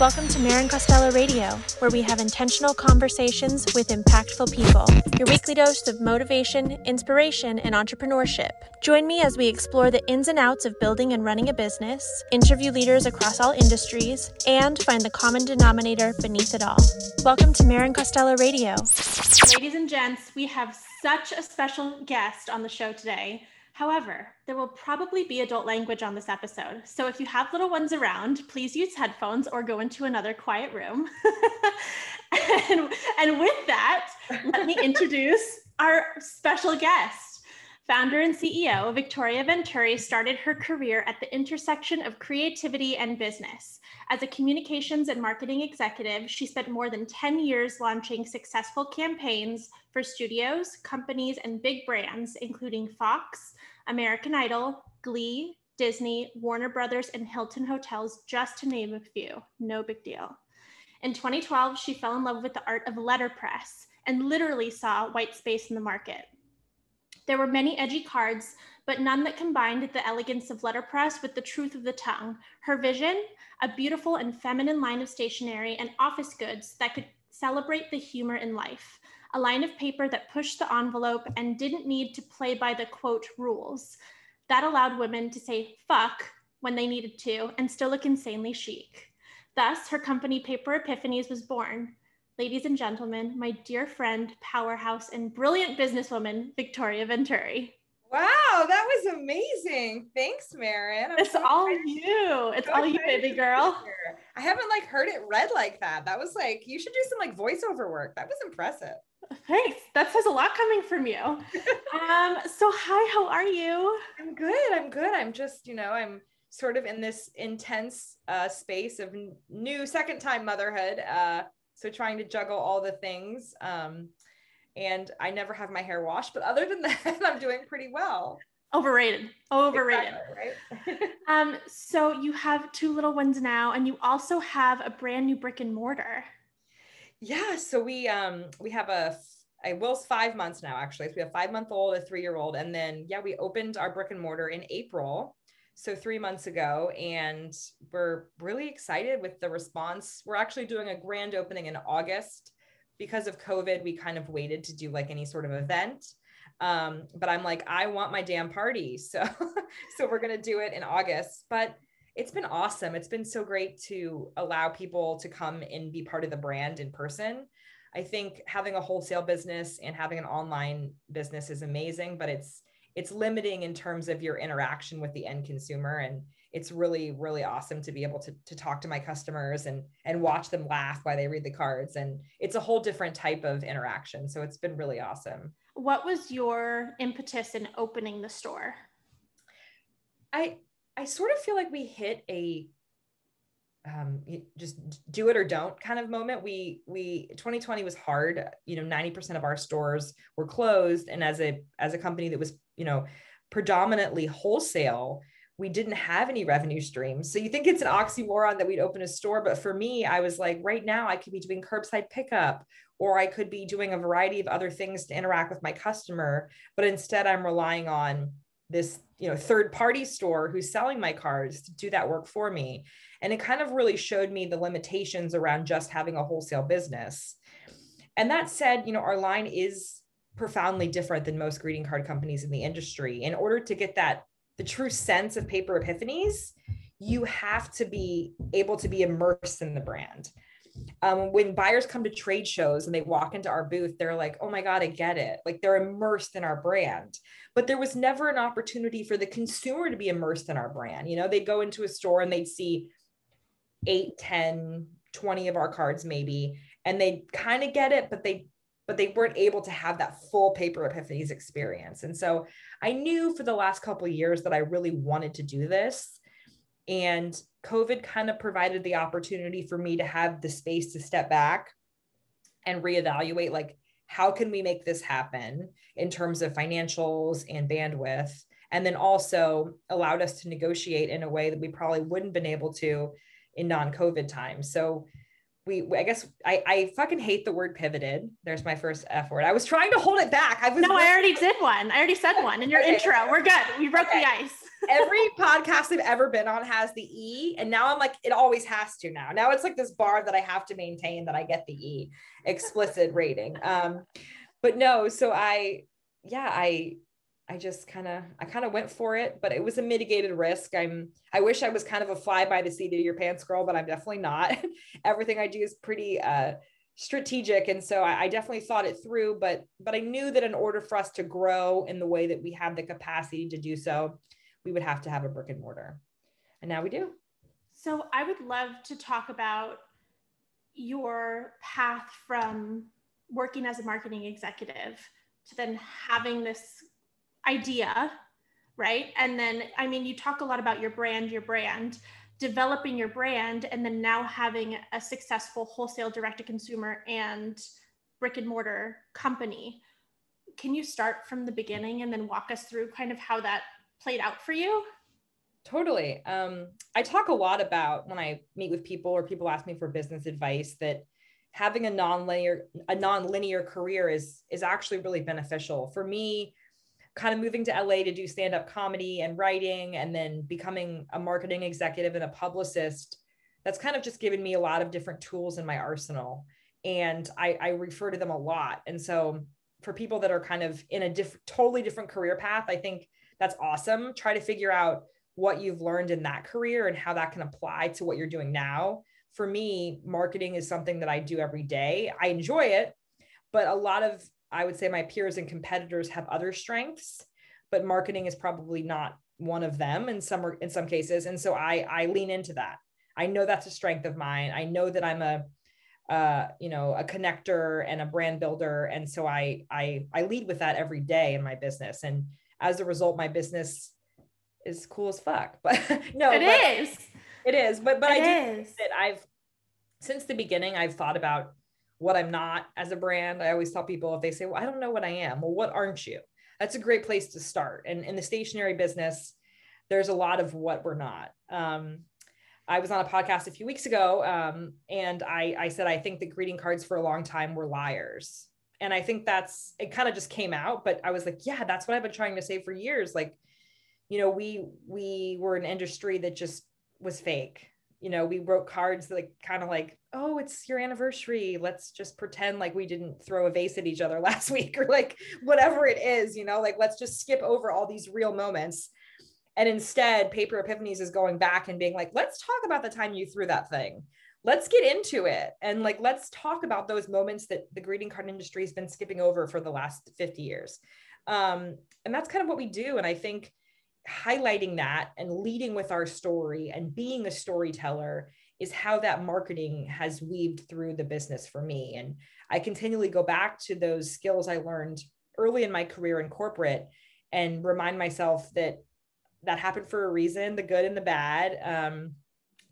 Welcome to Marin Costello Radio, where we have intentional conversations with impactful people. Your weekly dose of motivation, inspiration, and entrepreneurship. Join me as we explore the ins and outs of building and running a business, interview leaders across all industries, and find the common denominator beneath it all. Welcome to Marin Costello Radio. Ladies and gents, we have such a special guest on the show today. However, there will probably be adult language on this episode, so if you have little ones around, please use headphones or go into another quiet room. and with that, let me introduce our special guest. Founder and CEO, Victoria Venturi started her career at the intersection of creativity and business. As a communications and marketing executive, she spent more than 10 years launching successful campaigns for studios, companies, and big brands, including Fox, American Idol, Glee, Disney, Warner Brothers, and Hilton Hotels, just to name a few. No big deal. In 2012, she fell in love with the art of letterpress and literally saw white space in the market. There were many edgy cards, but none that combined the elegance of letterpress with the truth of the tongue. Her vision, a beautiful and feminine line of stationery and office goods that could celebrate the humor in life. A line of paper that pushed the envelope and didn't need to play by the quote rules. That allowed women to say fuck when they needed to and still look insanely chic. Thus, her company Paper Epiphanies was born. Ladies and gentlemen, my dear friend, powerhouse, and brilliant businesswoman, Victoria Venturi. Wow, that was amazing. Thanks, Marin. It's all you, baby girl. I haven't heard it read like that. That was you should do some voiceover work. That was impressive. Thanks. That says a lot coming from you. So hi, how are you? I'm good. I'm just, I'm sort of in this intense space of new second time motherhood. So trying to juggle all the things. And I never have my hair washed, but other than that, I'm doing pretty well. Overrated. Exactly, right? So you have two little ones now, and you also have a brand new brick and mortar. Yeah. So we have Will's 5 months now, actually. So we have 5-month-old, a 3-year-old. And then, yeah, we opened our brick and mortar in April. So 3 months ago, and we're really excited with the response. We're actually doing a grand opening in August. Because of COVID, we kind of waited to do any sort of event. But I'm I want my damn party. So we're gonna do it in August, but it's been awesome. It's been so great to allow people to come and be part of the brand in person. I think having a wholesale business and having an online business is amazing, but it's limiting in terms of your interaction with the end consumer. And it's really, really awesome to be able to talk to my customers and watch them laugh while they read the cards. And it's a whole different type of interaction. So it's been really awesome. What was your impetus in opening the store? I sort of feel we hit a just do it or don't kind of moment. 2020 was hard. 90% of our stores were closed. And as a company that was, predominantly wholesale, we didn't have any revenue streams. So you think it's an oxymoron that we'd open a store. But for me, I was right now I could be doing curbside pickup, or I could be doing a variety of other things to interact with my customer. But instead I'm relying on this, third party store who's selling my cards to do that work for me. And it kind of really showed me the limitations around just having a wholesale business. And that said, our line is profoundly different than most greeting card companies in the industry. In order to get the true sense of Paper Epiphanies, you have to be able to be immersed in the brand. When buyers come to trade shows and they walk into our booth, they're oh my God, I get it. They're immersed in our brand, but there was never an opportunity for the consumer to be immersed in our brand. They'd go into a store and they'd see 8, 10, 20 of our cards maybe, and they kind of get it, but they weren't able to have that full Paper Epiphanies experience. And so I knew for the last couple of years that I really wanted to do this. And COVID kind of provided the opportunity for me to have the space to step back and reevaluate, how can we make this happen in terms of financials and bandwidth? And then also allowed us to negotiate in a way that we probably wouldn't been able to in non-COVID times. So I guess I fucking hate the word pivoted. There's my first F word. I was trying to hold it back. I already did one. I already said one in your intro. We're good. We broke the ice. Every podcast I've ever been on has the E, and now I'm like, it always has to now. Now it's like this bar that I have to maintain that I get the E explicit rating. But no, so I just kind of went for it, but it was a mitigated risk. I wish I was kind of a fly by the seat of your pants girl, but I'm definitely not. Everything I do is pretty strategic. And so I definitely thought it through, but I knew that in order for us to grow in the way that we have the capacity to do so, we would have to have a brick and mortar. And now we do. So I would love to talk about your path from working as a marketing executive to then having this idea, right? And then, I mean, you talk a lot about your brand, developing your brand, and then now having a successful wholesale direct-to-consumer and brick and mortar company. Can you start from the beginning and then walk us through kind of how that played out for you? Totally. I talk a lot about when I meet with people or people ask me for business advice that having a non-linear career is actually really beneficial. For me, kind of moving to LA to do stand-up comedy and writing, and then becoming a marketing executive and a publicist, that's kind of just given me a lot of different tools in my arsenal. And I refer to them a lot. And so for people that are kind of in a totally different career path, I think that's awesome. Try to figure out what you've learned in that career and how that can apply to what you're doing now. For me, marketing is something that I do every day. I enjoy it, but a lot of, I would say, my peers and competitors have other strengths, but marketing is probably not one of them in some cases. And so I lean into that. I know that's a strength of mine. I know that I'm a connector and a brand builder. And so I lead with that every day in my business. And as a result, my business is cool as fuck, but no, it is. But I do think that since the beginning, I've thought about what I'm not as a brand. I always tell people, if they say, well, I don't know what I am. Well, what aren't you? That's a great place to start. And in the stationery business, there's a lot of what we're not. I was on a podcast a few weeks ago, and I said, I think that greeting cards for a long time were liars. And I think it kind of just came out, but I was like, yeah, that's what I've been trying to say for years. Like, you know, we were an industry that just was fake. You know, we wrote cards that like, oh, it's your anniversary. Let's just pretend like we didn't throw a vase at each other last week, or like whatever it is, you know, like, let's just skip over all these real moments. And instead, Paper Epiphanies is going back and being like, let's talk about the time you threw that thing. Let's get into it. And like, let's talk about those moments that the greeting card industry has been skipping over for the last 50 years. And that's kind of what we do. And I think highlighting that and leading with our story and being a storyteller is how that marketing has weaved through the business for me. And I continually go back to those skills I learned early in my career in corporate and remind myself that happened for a reason, the good and the bad.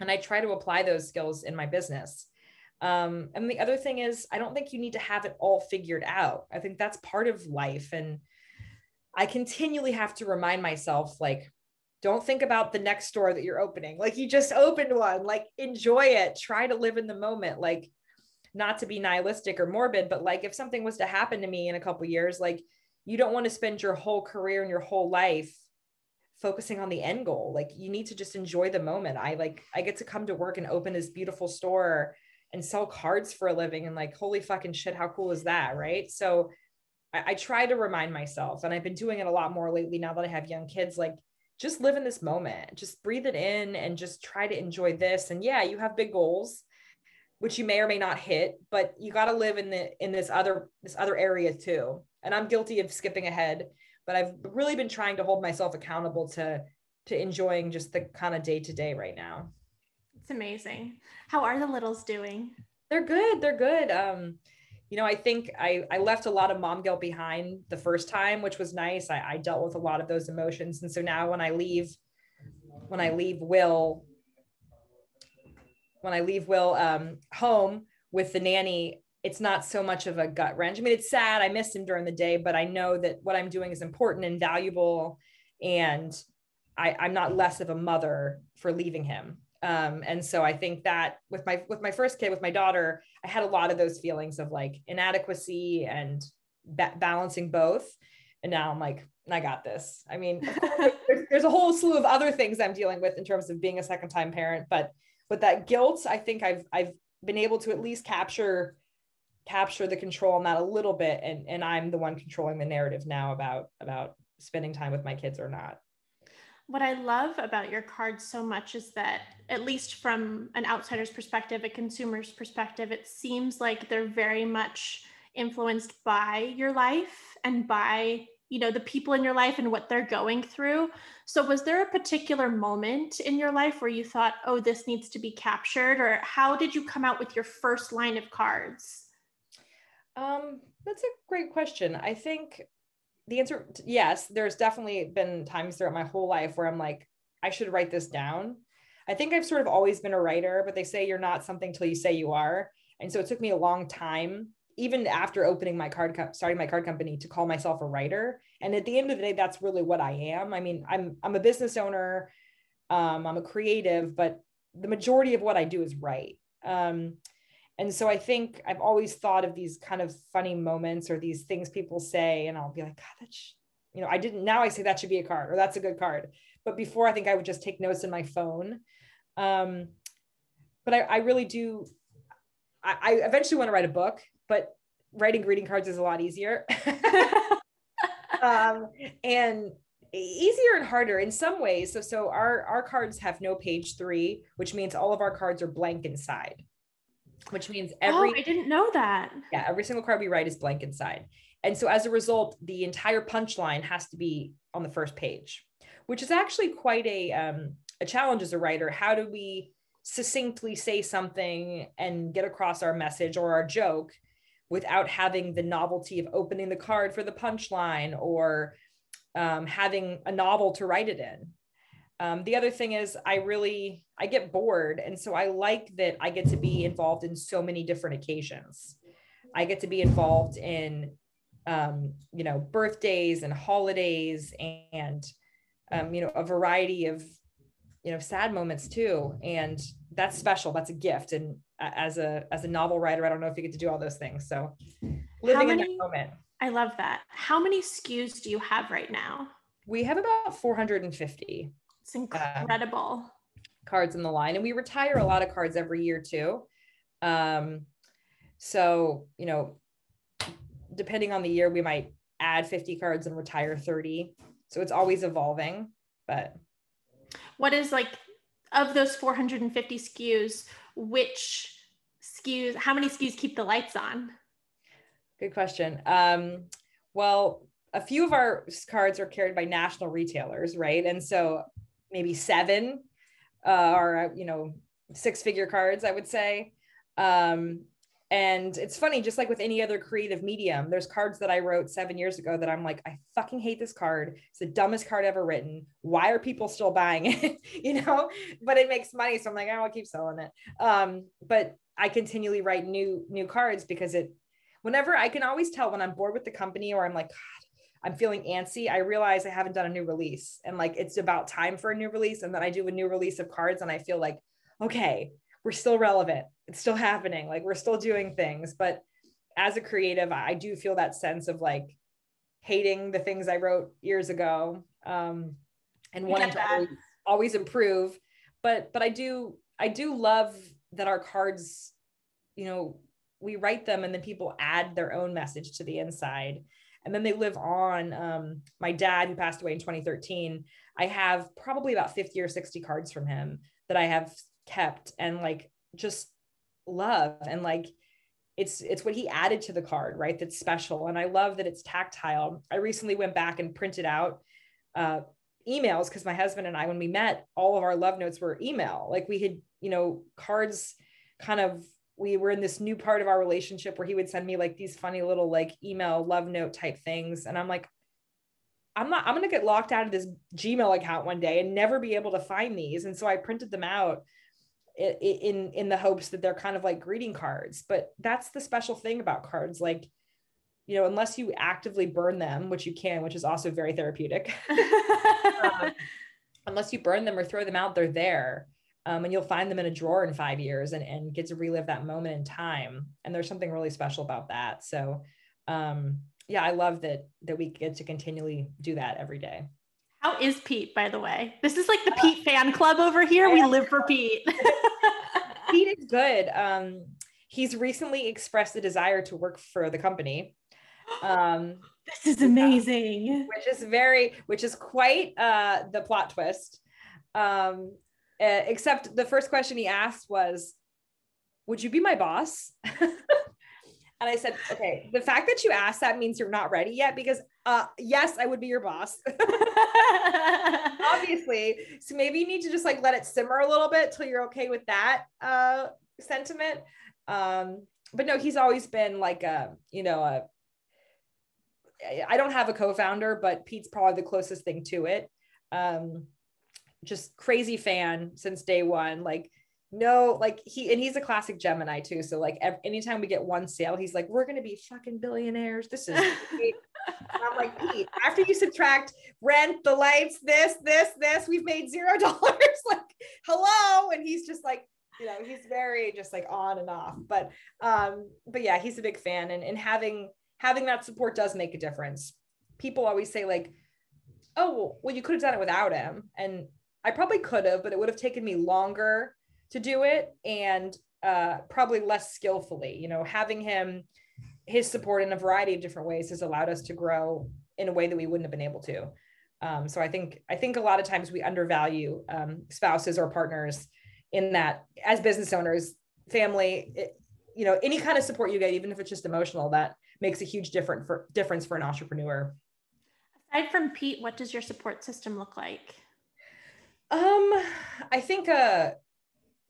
And I try to apply those skills in my business. And the other thing is, I don't think you need to have it all figured out. I think that's part of life. And I continually have to remind myself, like, don't think about the next store that you're opening. Like, you just opened one, like, enjoy it. Try to live in the moment, like, not to be nihilistic or morbid, but like, if something was to happen to me in a couple of years, like, you don't want to spend your whole career and your whole life focusing on the end goal. Like, you need to just enjoy the moment. I get to come to work and open this beautiful store and sell cards for a living. And like, holy fucking shit, how cool is that? Right. So I try to remind myself, and I've been doing it a lot more lately now that I have young kids, like, just live in this moment, just breathe it in and just try to enjoy this. And yeah, you have big goals, which you may or may not hit, but you got to live in this other area too. And I'm guilty of skipping ahead, but I've really been trying to hold myself accountable to enjoying just the kind of day-to-day right now. It's amazing. How are the littles doing? They're good. You know, I think I left a lot of mom guilt behind the first time, which was nice. I dealt with a lot of those emotions. And so now when I leave Will home with the nanny, it's not so much of a gut wrench. I mean, it's sad. I miss him during the day, but I know that what I'm doing is important and valuable. And I'm not less of a mother for leaving him. And so I think that with my first kid, with my daughter, I had a lot of those feelings of like inadequacy and balancing both. And now I'm like, I got this. I mean, there's a whole slew of other things I'm dealing with in terms of being a second time parent, but with that guilt, I think I've been able to at least capture the control on that a little bit. And I'm the one controlling the narrative now about spending time with my kids or not. What I love about your card so much is that, at least from an outsider's perspective, a consumer's perspective, it seems like they're very much influenced by your life and by, you know, the people in your life and what they're going through. So was there a particular moment in your life where you thought, oh, this needs to be captured? Or how did you come out with your first line of cards? That's a great question. I think the answer, yes, there's definitely been times throughout my whole life where I'm like, I should write this down. I think I've sort of always been a writer, but they say you're not something till you say you are. And so it took me a long time, even after starting my card company, to call myself a writer. And at the end of the day, that's really what I am. I mean, I'm a business owner, I'm a creative, but the majority of what I do is write. And so I think I've always thought of these kind of funny moments or these things people say, and I'll be like, God, now I say that should be a card, or that's a good card. But before, I think I would just take notes in my phone. But I really do. I eventually want to write a book, but writing greeting cards is a lot easier. And easier and harder in some ways. So our cards have no page three, which means all of our cards are blank inside. Which means I didn't know that. Yeah, every single card we write is blank inside. And so as a result, the entire punchline has to be on the first page, which is actually quite a challenge as a writer. How do we succinctly say something and get across our message or our joke without having the novelty of opening the card for the punchline or having a novel to write it in? The other thing is I get bored. And so I like that I get to be involved in so many different occasions. I get to be involved in, birthdays and holidays and a variety of, sad moments too. And that's special. That's a gift. And as a novel writer, I don't know if you get to do all those things. So living in that moment. I love that. How many SKUs do you have right now? We have about 450. It's incredible. Cards in the line. And we retire a lot of cards every year too. So, depending on the year, we might add 50 cards and retire 30. So it's always evolving, but. What is of those 450 SKUs, how many SKUs keep the lights on? Good question. Well, a few of our cards are carried by national retailers, right? And so maybe seven are six-figure cards, I would say. And it's funny, just like with any other creative medium, there's cards that I wrote 7 years ago that I'm like, I fucking hate this card. It's the dumbest card ever written. Why are people still buying it? But it makes money. So I'm like, I'll keep selling it. But I continually write new cards because whenever I can always tell when I'm bored with the company or I'm like, God, I'm feeling antsy. I realize I haven't done a new release and it's about time for a new release. And then I do a new release of cards and I feel like, okay, we're still relevant. It's still happening. We're still doing things. But as a creative, I do feel that sense of hating the things I wrote years ago. And wanting to always improve. But I do love that our cards, we write them and then people add their own message to the inside. And then they live on. My dad, who passed away in 2013, I have probably about 50 or 60 cards from him that I have kept and just love. And it's what he added to the card, right? That's special. And I love that it's tactile. I recently went back and printed out emails because my husband and I, when we met, all of our love notes were email. We had, cards we were in this new part of our relationship where he would send me these funny little email love note type things. And I'm like, I'm going to get locked out of this Gmail account one day and never be able to find these. And so I printed them out in the hopes that they're kind of greeting cards, but that's the special thing about cards. Unless you actively burn them, which you can, which is also very therapeutic, unless you burn them or throw them out, they're there. And you'll find them in a drawer in 5 years and get to relive that moment in time. And there's something really special about that. So yeah, I love that we get to continually do that every day. How is Pete, by the way? This is like the Pete fan club over here. We live for Pete. Pete is good. He's recently expressed the desire to work for the company. This is amazing. Which is quite the plot twist. Except the first question he asked was, would you be my boss? And I said, okay, the fact that you asked that means you're not ready yet, because yes, I would be your boss. Obviously. So maybe you need to just like let it simmer a little bit till you're okay with that sentiment. But no, he's always been like I don't have a co-founder, but Pete's probably the closest thing to it. Just crazy fan since day one. He's a classic Gemini too. So like anytime we get one sale, he's like, we're going to be fucking billionaires. This is great. And I'm like, Pete, after you subtract rent, the lights, this, we've made $0. Like, hello. And he's just like, he's very just like on and off, but yeah, he's a big fan, and having that support does make a difference. People always say like, oh, well, you could have done it without him. And I probably could have, but it would have taken me longer to do it, and probably less skillfully. Having his support in a variety of different ways has allowed us to grow in a way that we wouldn't have been able to. So I think a lot of times we undervalue spouses or partners in that, as business owners, family, any kind of support you get, even if it's just emotional, that makes a huge difference for an entrepreneur. Aside from Pete, what does your support system look like? I think a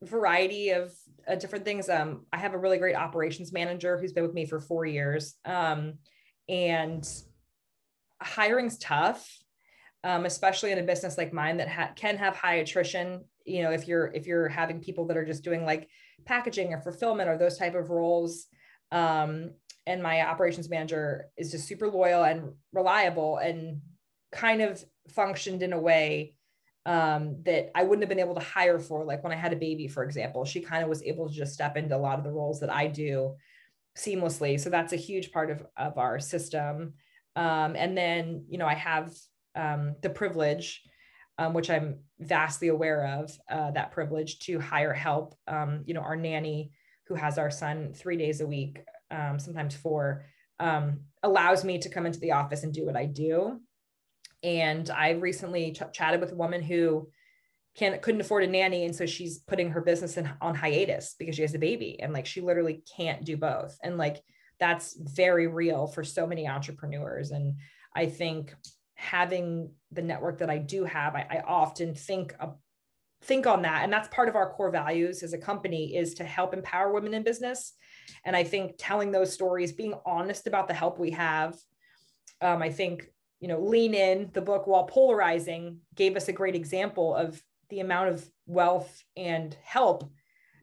variety of different things. I have a really great operations manager who's been with me for 4 years. And hiring's tough, especially in a business like mine that can have high attrition. If you're having people that are just doing like packaging or fulfillment or those type of roles. And my operations manager is just super loyal and reliable, and kind of functioned in a way that I wouldn't have been able to hire for. Like when I had a baby, for example, she kind of was able to just step into a lot of the roles that I do seamlessly. So that's a huge part of our system. And then, I have the privilege, which I'm vastly aware of, that privilege to hire help. Our nanny, who has our son 3 days a week, sometimes four, allows me to come into the office and do what I do. And I recently chatted with a woman who couldn't afford a nanny. And so she's putting her business on hiatus because she has a baby, and like, she literally can't do both. And like, that's very real for so many entrepreneurs. And I think having the network that I do have, I often think on that. And that's part of our core values as a company, is to help empower women in business. And I think telling those stories, being honest about the help we have, I think, Lean In, the book, while polarizing, gave us a great example of the amount of wealth and help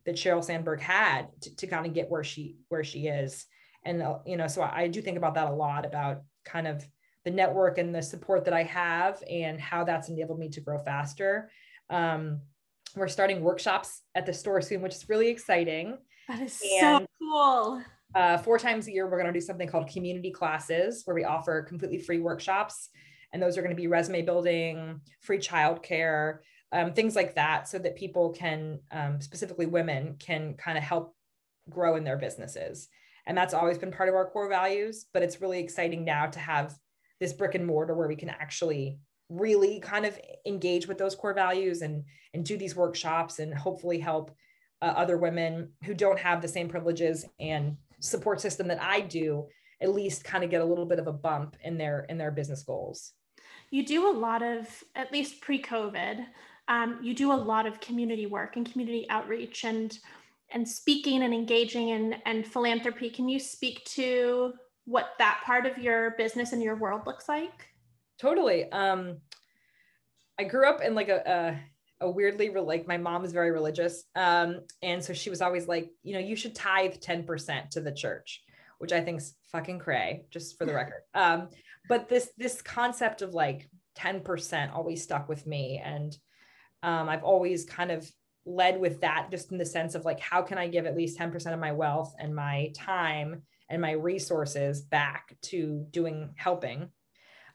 that Sheryl Sandberg had to kind of get where she is. And, so I do think about that a lot, about kind of the network and the support that I have and how that's enabled me to grow faster. We're starting workshops at the store soon, which is really exciting. That is so cool. 4 times a year, we're going to do something called community classes, where we offer completely free workshops. And those are going to be resume building, free childcare, things like that, so that people can, specifically women, can kind of help grow in their businesses. And that's always been part of our core values, but it's really exciting now to have this brick and mortar where we can actually really kind of engage with those core values and do these workshops and hopefully help other women who don't have the same privileges and support system that I do, at least kind of get a little bit of a bump in their business goals. You do a lot of, at least pre-COVID, you do a lot of community work and community outreach and speaking and engaging and philanthropy. Can you speak to what that part of your business and your world looks like? Totally. I grew up in like a weirdly, like my mom is very religious. And so she was always like, you should tithe 10% to the church, which I think is fucking cray, just for the record. But this concept of like 10% always stuck with me. And I've always kind of led with that, just in the sense of like, how can I give at least 10% of my wealth and my time and my resources back to helping.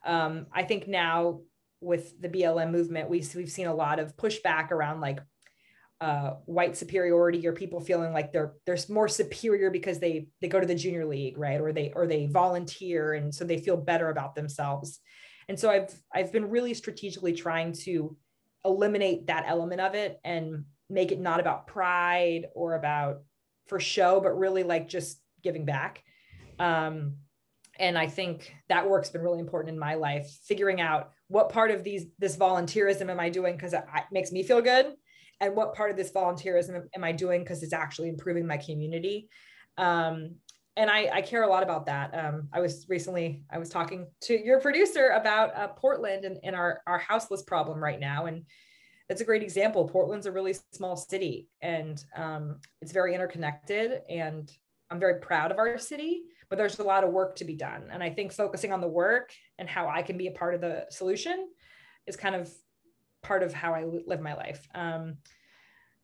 I think now with the BLM movement, we've seen a lot of pushback around like white superiority, or people feeling like they're more superior because they go to the junior league, right? Or they volunteer, and so they feel better about themselves. And so I've been really strategically trying to eliminate that element of it and make it not about pride or about for show, but really like just giving back. And I think that work's been really important in my life, figuring out what part of this volunteerism am I doing because it makes me feel good, and what part of this volunteerism am I doing because it's actually improving my community. And I care a lot about that. I was talking to your producer about Portland and our houseless problem right now. And that's a great example. Portland's a really small city, and it's very interconnected, and I'm very proud of our city, but there's a lot of work to be done. And I think focusing on the work and how I can be a part of the solution is kind of part of how I live my life.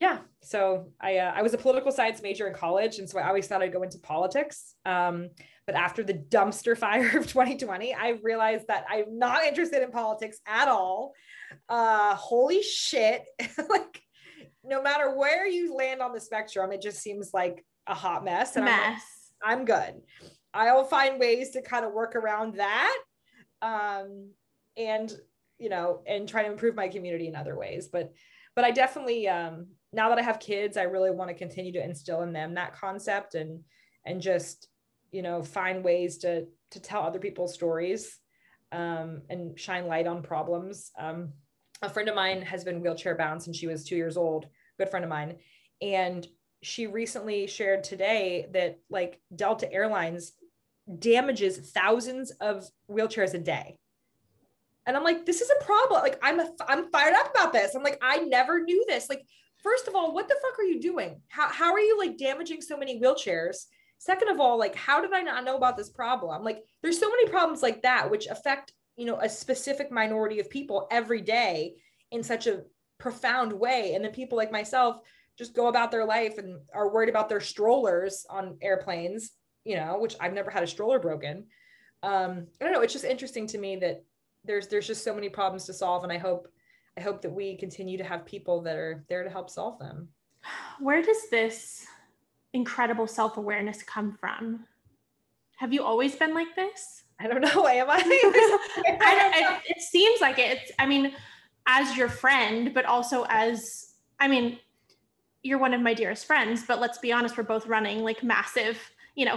Yeah. So I was a political science major in college, and so I always thought I'd go into politics. But after the dumpster fire of 2020, I realized that I'm not interested in politics at all. Holy shit. Like, no matter where you land on the spectrum, it just seems like a hot mess. And I'm good. I'll find ways to kind of work around that. And try to improve my community in other ways. But I definitely, now that I have kids, I really want to continue to instill in them that concept and just, find ways to tell other people's stories and shine light on problems. A friend of mine has been wheelchair bound since she was 2 years old, good friend of mine. And she recently shared today that like Delta Airlines damages thousands of wheelchairs a day. And I'm like, this is a problem. Like, I'm fired up about this. I'm like, I never knew this. Like, first of all, what the fuck are you doing? How are you like damaging so many wheelchairs? Second of all, like, how did I not know about this problem? Like, there's so many problems like that, which affect, a specific minority of people every day in such a profound way. And then people like myself just go about their life and are worried about their strollers on airplanes, which I've never had a stroller broken. I don't know. It's just interesting to me that there's just so many problems to solve. And I hope that we continue to have people that are there to help solve them. Where does this incredible self-awareness come from? Have you always been like this? I don't know. Am I? It seems like it. As your friend, but also you're one of my dearest friends, but let's be honest, we're both running like massive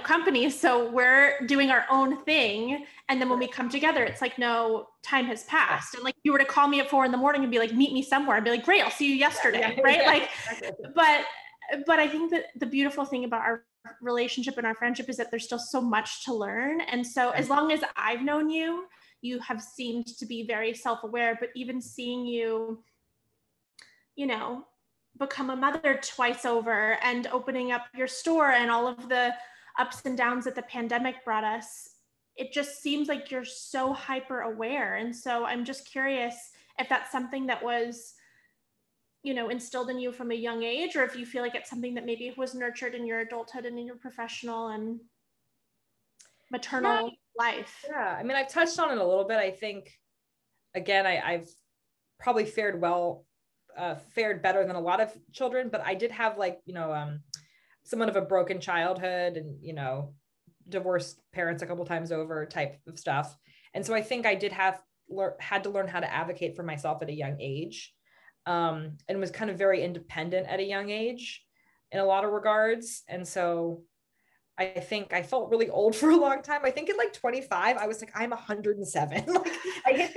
companies. So we're doing our own thing. And then when we come together, it's like, no, time has passed. And like, you were to call me at 4 a.m. and be like, meet me somewhere. I'd be like, great, I'll see you yesterday. Yeah, right. Yeah, like, exactly. But I think that the beautiful thing about our relationship and our friendship is that there's still so much to learn. And so as long as I've known you, you have seemed to be very self-aware, but even seeing you, become a mother twice over and opening up your store and all of the ups and downs that the pandemic brought us, it just seems like you're so hyper aware. And so I'm just curious if that's something that was, instilled in you from a young age, or if you feel like it's something that maybe was nurtured in your adulthood and in your professional and maternal life. Yeah. I've touched on it a little bit. I think, again, I've probably fared better than a lot of children, but I did have somewhat of a broken childhood and, divorced parents a couple times over type of stuff. And so I think I did had to learn how to advocate for myself at a young age, and was kind of very independent at a young age in a lot of regards. And so I think I felt really old for a long time. I think at like 25, I was like, I'm 107. Like I hit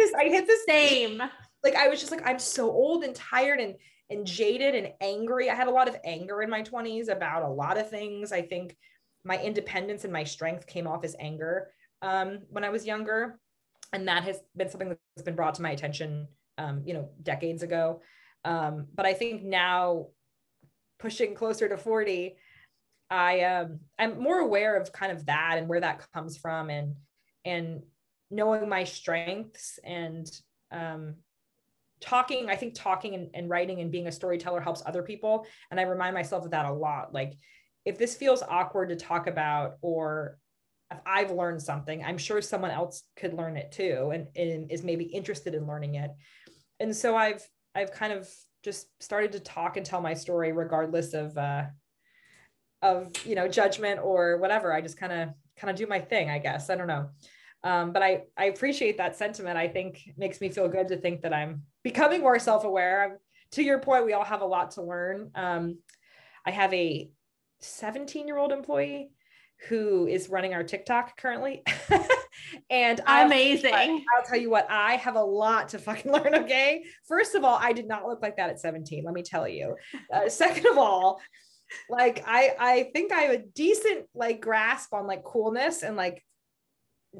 this same. Like, I was just like, I'm so old and tired and jaded and angry. I had a lot of anger in my 20s about a lot of things. I think my independence and my strength came off as anger when I was younger. And that has been something that's been brought to my attention, decades ago. But I think now, pushing closer to 40, I'm more aware of kind of that and where that comes from and knowing my strengths and talking and writing and being a storyteller helps other people. And I remind myself of that a lot. Like, if this feels awkward to talk about, or if I've learned something, I'm sure someone else could learn it too, and is maybe interested in learning it. And so I've kind of just started to talk and tell my story regardless of, you know, judgment or whatever. I just kind of do my thing, I guess. I don't know. But I appreciate that sentiment. I think it makes me feel good to think that I'm becoming more self-aware. To your point, we all have a lot to learn. I have a 17-year-old employee who is running our TikTok currently. And amazing. I'll tell you what, I have a lot to fucking learn. Okay. First of all, I did not look like that at 17. Let me tell you. Second of all, like, I think I have a decent like grasp on like coolness, and like,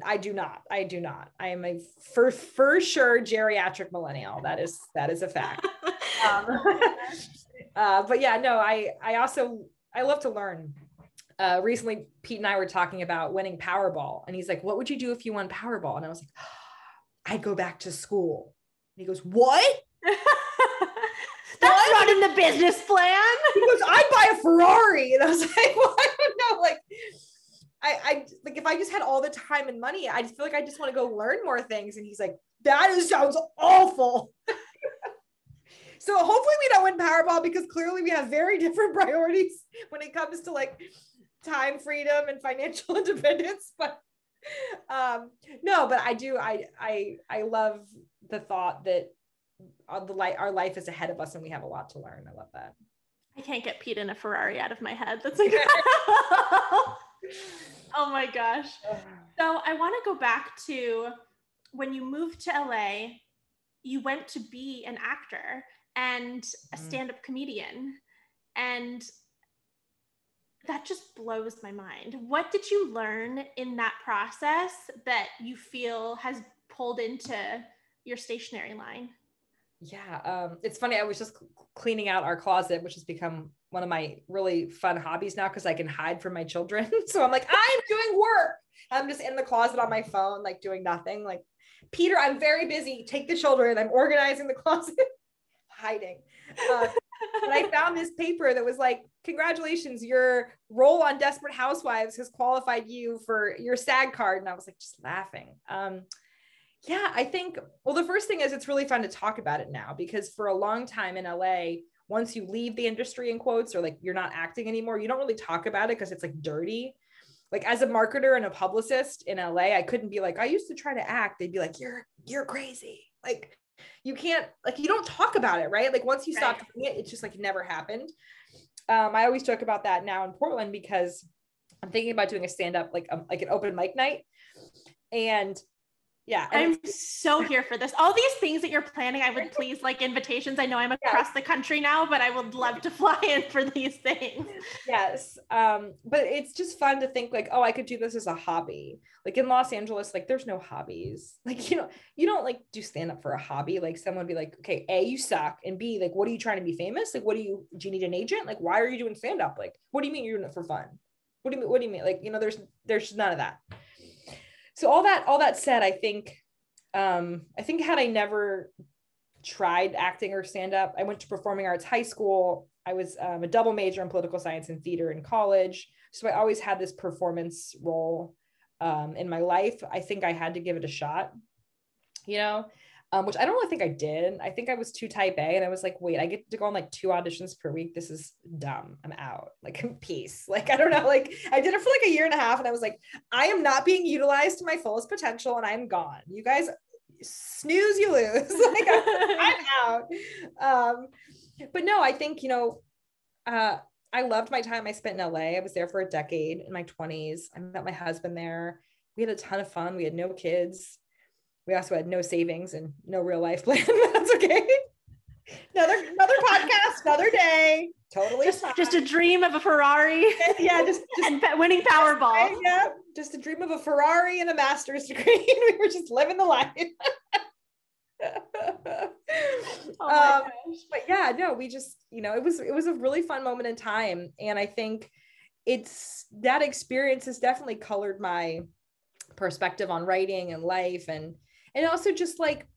I do not. I am a for sure geriatric millennial. That is a fact. But yeah, no, I love to learn. Recently, Pete and I were talking about winning Powerball, and he's like, "What would you do if you won Powerball?" And I was like, "I'd go back to school." And he goes, "What?" That's not in the business plan. He goes, "I'd buy a Ferrari," and I was like, "Well, I don't know, like." I like, if I just had all the time and money, I just feel like I just want to go learn more things. And he's like, sounds awful. So hopefully we don't win Powerball, because clearly we have very different priorities when it comes to like time freedom and financial independence. But no, but I do. I love the thought that our life is ahead of us and we have a lot to learn. I love that. I can't get Pete in a Ferrari out of my head. That's like. Oh my gosh. So I want to go back to when you moved to LA, you went to be an actor and a stand-up comedian. And that just blows my mind. What did you learn in that process that you feel has pulled into your stationery line? Yeah. It's funny. I was just cleaning out our closet, which has become one of my really fun hobbies now, because I can hide from my children. So I'm like, I'm doing work. I'm just in the closet on my phone, like doing nothing. Like, Peter, I'm very busy. Take the children. I'm organizing the closet, hiding. And I found this paper that was like, congratulations, your role on Desperate Housewives has qualified you for your SAG card. And I was like, just laughing. Yeah, I think, well, the first thing is it's really fun to talk about it now, because for a long time in LA, once you leave the industry in quotes, or like you're not acting anymore, you don't really talk about it because it's like dirty. Like, as a marketer and a publicist in LA, I couldn't be like, I used to try to act. They'd be like, you're crazy. Like, you can't, like, you don't talk about it, right? Like, once you stop doing it, it's just like never happened. I always joke about that now in Portland, because I'm thinking about doing a stand-up, like an open mic night. And yeah. I'm so here for this. All these things that you're planning, I would please like invitations. I know I'm across the country now, but I would love to fly in for these things. Yes. But it's just fun to think like, oh, I could do this as a hobby. Like, in Los Angeles, like, there's no hobbies. Like, you know, you don't like do stand up for a hobby. Like, someone would be like, okay, A, you suck. And B, like, what are you trying to be famous? Like, do you need an agent? Like, why are you doing stand up? Like, what do you mean you're doing it for fun? What do you mean? Like, you know, there's none of that. So all that said, I think had I never tried acting or stand up, I went to performing arts high school. I was a double major in political science and theater in college. So I always had this performance role in my life. I think I had to give it a shot, you know, which I don't really think I did. I think I was too type A, and I was like, wait, I get to go on like 2 auditions per week. This is dumb. I'm out. Like, peace. Like, I don't know. Like, I did it for like a year and a half, and I was like, I am not being utilized to my fullest potential, and I'm gone. You guys, snooze, you lose. Like, I'm out. But no, I think, you know, I loved my time I spent in LA. I was there for a decade in my 20s. I met my husband there. We had a ton of fun. We had no kids. We also had no savings and no real life plan. That's okay. Another podcast, another day. Totally. Just a dream of a Ferrari. Yeah. Just winning Powerball. Yeah. Just a dream of a Ferrari and a master's degree. We were just living the life. Oh my gosh. But yeah, no, we just, you know, it was a really fun moment in time. And I think that experience has definitely colored my perspective on writing and life. And also just like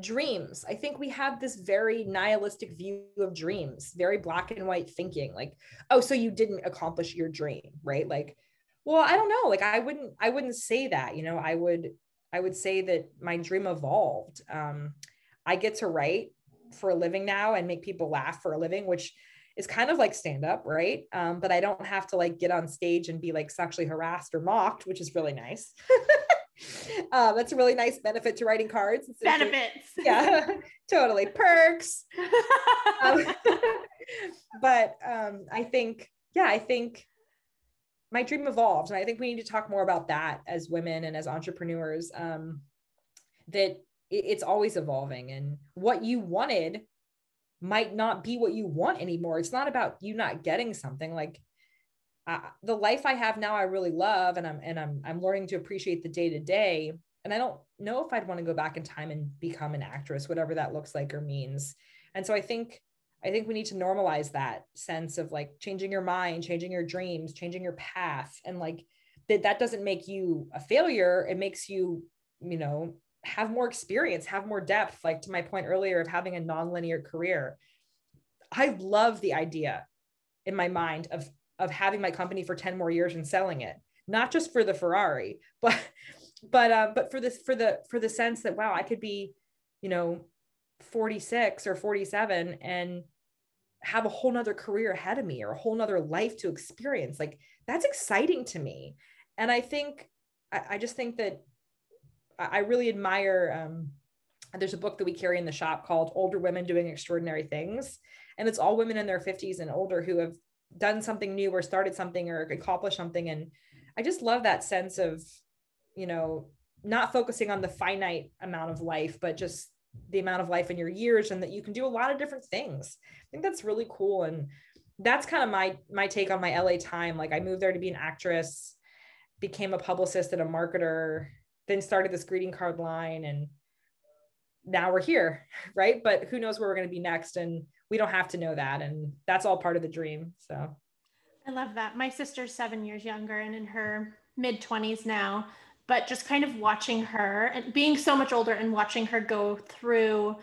dreams. I think we have this very nihilistic view of dreams, very black and white thinking, like, oh, so you didn't accomplish your dream, right? Like, well, I don't know. Like, I wouldn't say that, you know, I would say that my dream evolved. I get to write for a living now and make people laugh for a living, which is kind of like stand up, right? But I don't have to like get on stage and be like sexually harassed or mocked, which is really nice. That's a really nice benefit to writing cards. Benefits. Yeah, totally. Perks. But I think my dream evolved. And I think we need to talk more about that as women and as entrepreneurs, that it's always evolving, and what you wanted might not be what you want anymore. It's not about you not getting something. Like, the life I have now, I really love, and I'm learning to appreciate the day to day. And I don't know if I'd want to go back in time and become an actress, whatever that looks like or means. And so I think we need to normalize that sense of like changing your mind, changing your dreams, changing your path. And like that doesn't make you a failure. It makes you, you know, have more experience, have more depth. Like to my point earlier of having a nonlinear career. I love the idea in my mind of having my company for 10 more years and selling it, not just for the Ferrari, but for the sense that, wow, I could be, you know, 46 or 47 and have a whole nother career ahead of me or a whole nother life to experience. Like, that's exciting to me. And I think, I just think that I really admire, there's a book that we carry in the shop called Older Women Doing Extraordinary Things. And it's all women in their 50s and older who have done something new or started something or accomplished something. And I just love that sense of, you know, not focusing on the finite amount of life, but just the amount of life in your years, and that you can do a lot of different things. I think that's really cool. And that's kind of my take on my LA time. Like, I moved there to be an actress, became a publicist and a marketer, then started this greeting card line, and now we're here, right? But who knows where we're going to be next, and we don't have to know that. And that's all part of the dream. So I love that. My sister's 7 years younger and in her mid 20s now, but just kind of watching her and being so much older and watching her go through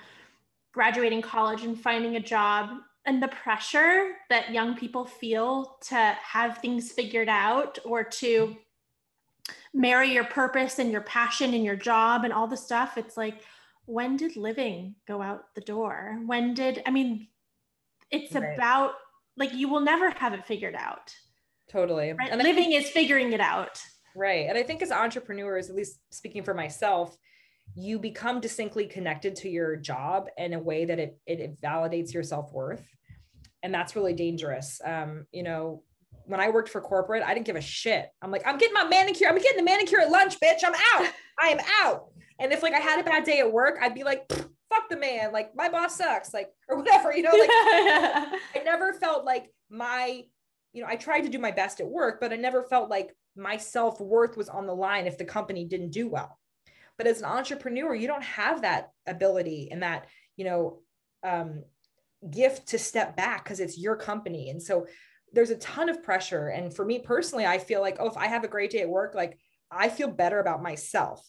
graduating college and finding a job, and the pressure that young people feel to have things figured out or to marry your purpose and your passion and your job and all the stuff. It's like, when did living go out the door? It's right. About like, you will never have it figured out. Totally. Right? And living is figuring it out. Right. And I think as entrepreneurs, at least speaking for myself, you become distinctly connected to your job in a way that it validates your self-worth. And that's really dangerous. You know, when I worked for corporate, I didn't give a shit. I'm like, I'm getting my manicure. I'm getting the manicure at lunch, bitch. I'm out. I am out. And if like I had a bad day at work, I'd be like, fuck the man, like my boss sucks, like, or whatever, you know, like I never felt like I tried to do my best at work, but I never felt like my self-worth was on the line if the company didn't do well. But as an entrepreneur, you don't have that ability and that, you know, gift to step back because it's your company. And so there's a ton of pressure. And for me personally, I feel like, oh, if I have a great day at work, like I feel better about myself.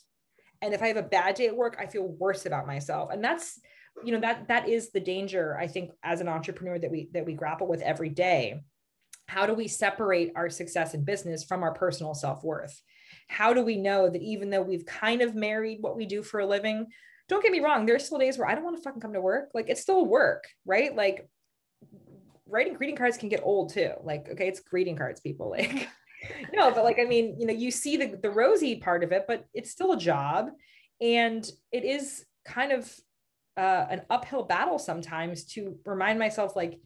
And if I have a bad day at work, I feel worse about myself. And that's, you know, that is the danger, I think, as an entrepreneur that we grapple with every day. How do we separate our success in business from our personal self-worth? How do we know that even though we've kind of married what we do for a living, don't get me wrong, there's still days where I don't want to fucking come to work. Like, it's still work, right? Like, writing greeting cards can get old too. Like, okay, it's greeting cards, people, like. No, but like, I mean, you know, you see the rosy part of it, but it's still a job. And it is kind of an uphill battle sometimes to remind myself, like,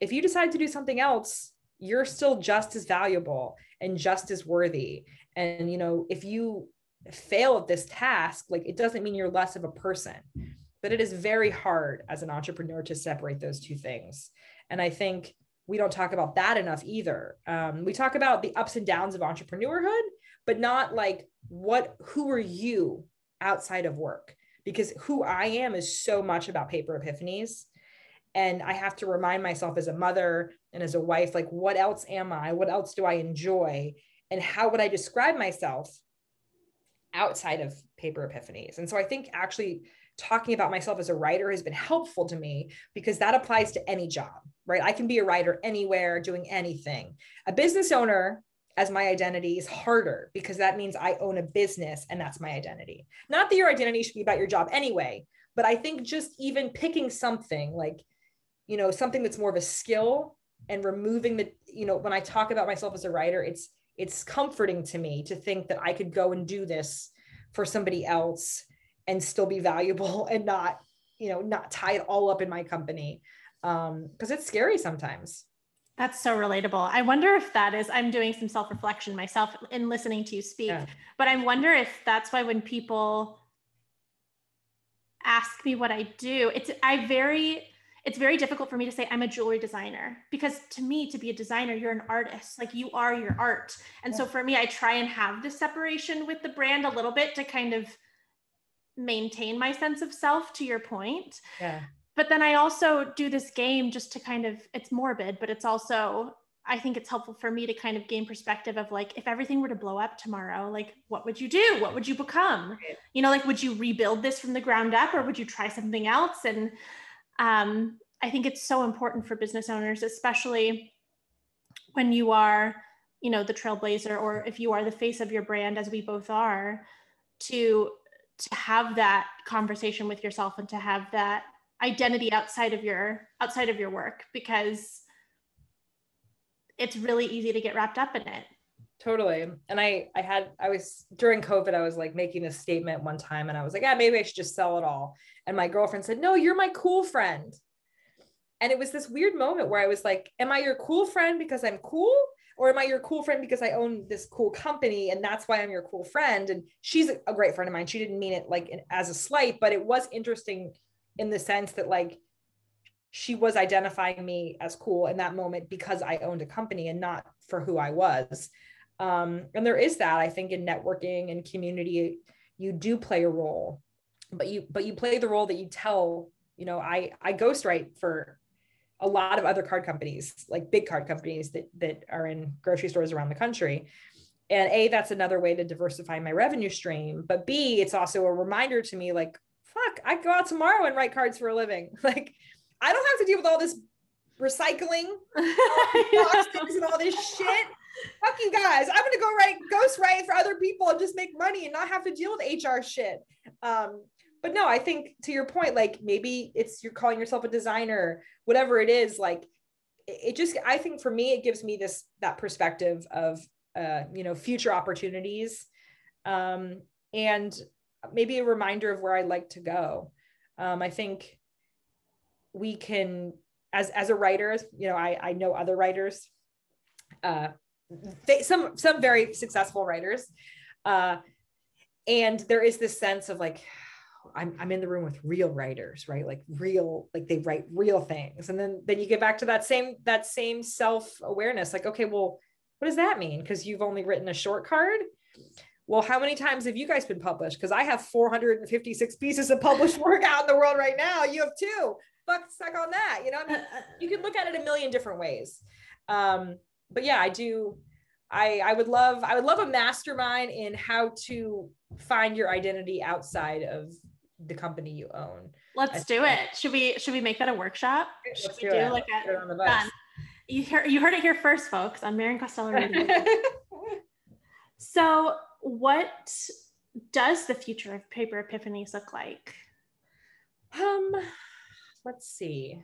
if you decide to do something else, you're still just as valuable and just as worthy. And, you know, if you fail at this task, like, it doesn't mean you're less of a person, but it is very hard as an entrepreneur to separate those two things. And I think we don't talk about that enough either. We talk about the ups and downs of entrepreneurhood, but not like who are you outside of work? Because who I am is so much about Paper Epiphanies. And I have to remind myself as a mother and as a wife, like, what else am I? What else do I enjoy? And how would I describe myself outside of Paper Epiphanies? And so I think actually talking about myself as a writer has been helpful to me because that applies to any job, right? I can be a writer anywhere, doing anything. A business owner as my identity is harder because that means I own a business and that's my identity. Not that your identity should be about your job anyway, but I think just even picking something like, you know, something that's more of a skill and removing the, you know, when I talk about myself as a writer, it's comforting to me to think that I could go and do this for somebody else and still be valuable and not, you know, not tie it all up in my company. Because it's scary sometimes. That's so relatable. I wonder if that is, I'm doing some self-reflection myself in listening to you speak, yeah. But I wonder if that's why when people ask me what I do, it's very difficult for me to say I'm a jewelry designer, because to me, to be a designer, you're an artist, like you are your art. And so for me, I try and have this separation with the brand a little bit to kind of maintain my sense of self, to your point. Yeah. But then I also do this game just to kind of, it's morbid, but it's also, I think it's helpful for me to kind of gain perspective of like, if everything were to blow up tomorrow, like, what would you do? What would you become? You know, like, would you rebuild this from the ground up or would you try something else? And I think it's so important for business owners, especially when you are, you know, the trailblazer, or if you are the face of your brand, as we both are, to have that conversation with yourself and to have that identity outside of your work, because it's really easy to get wrapped up in it. Totally. And I was during COVID, I was like making this statement one time and I was like, yeah, maybe I should just sell it all. And my girlfriend said, no, you're my cool friend. And it was this weird moment where I was like, am I your cool friend because I'm cool? Or am I your cool friend because I own this cool company and that's why I'm your cool friend? And she's a great friend of mine. She didn't mean it like as a slight, but it was interesting in the sense that like, she was identifying me as cool in that moment because I owned a company and not for who I was. And there is that, I think, in networking and community, you do play a role, but you play the role that you tell, you know, I ghostwrite for a lot of other card companies, like big card companies that are in grocery stores around the country. And A, that's another way to diversify my revenue stream, but B, it's also a reminder to me, like, fuck, I go out tomorrow and write cards for a living. Like, I don't have to deal with all this recycling, boxes and all this shit. Fuck you guys. I'm going to go ghostwrite for other people and just make money and not have to deal with HR shit. But no, I think to your point, like maybe it's, you're calling yourself a designer, whatever it is, like it just, I think for me, it gives me that perspective of, you know, future opportunities. And maybe a reminder of where I'd like to go. I think we can, as a writer, you know, I know other writers, some very successful writers. And there is this sense of like, I'm in the room with real writers, right? Like real, like they write real things. And then you get back to that same self-awareness, like, okay, well, what does that mean? Because you've only written a short card. Well, how many times have you guys been published? Because I have 456 pieces of published work out in the world right now. You have 2. Fuck, suck on that. You know, I mean, you can look at it a million different ways. But yeah, I do. I would love a mastermind in how to find your identity outside of the company you own. Let's do it. Should we make that a workshop? Should we do like a, you heard it here first, folks, on Marin Costello Radio. So what does the future of Paper Epiphanies look like? Let's see.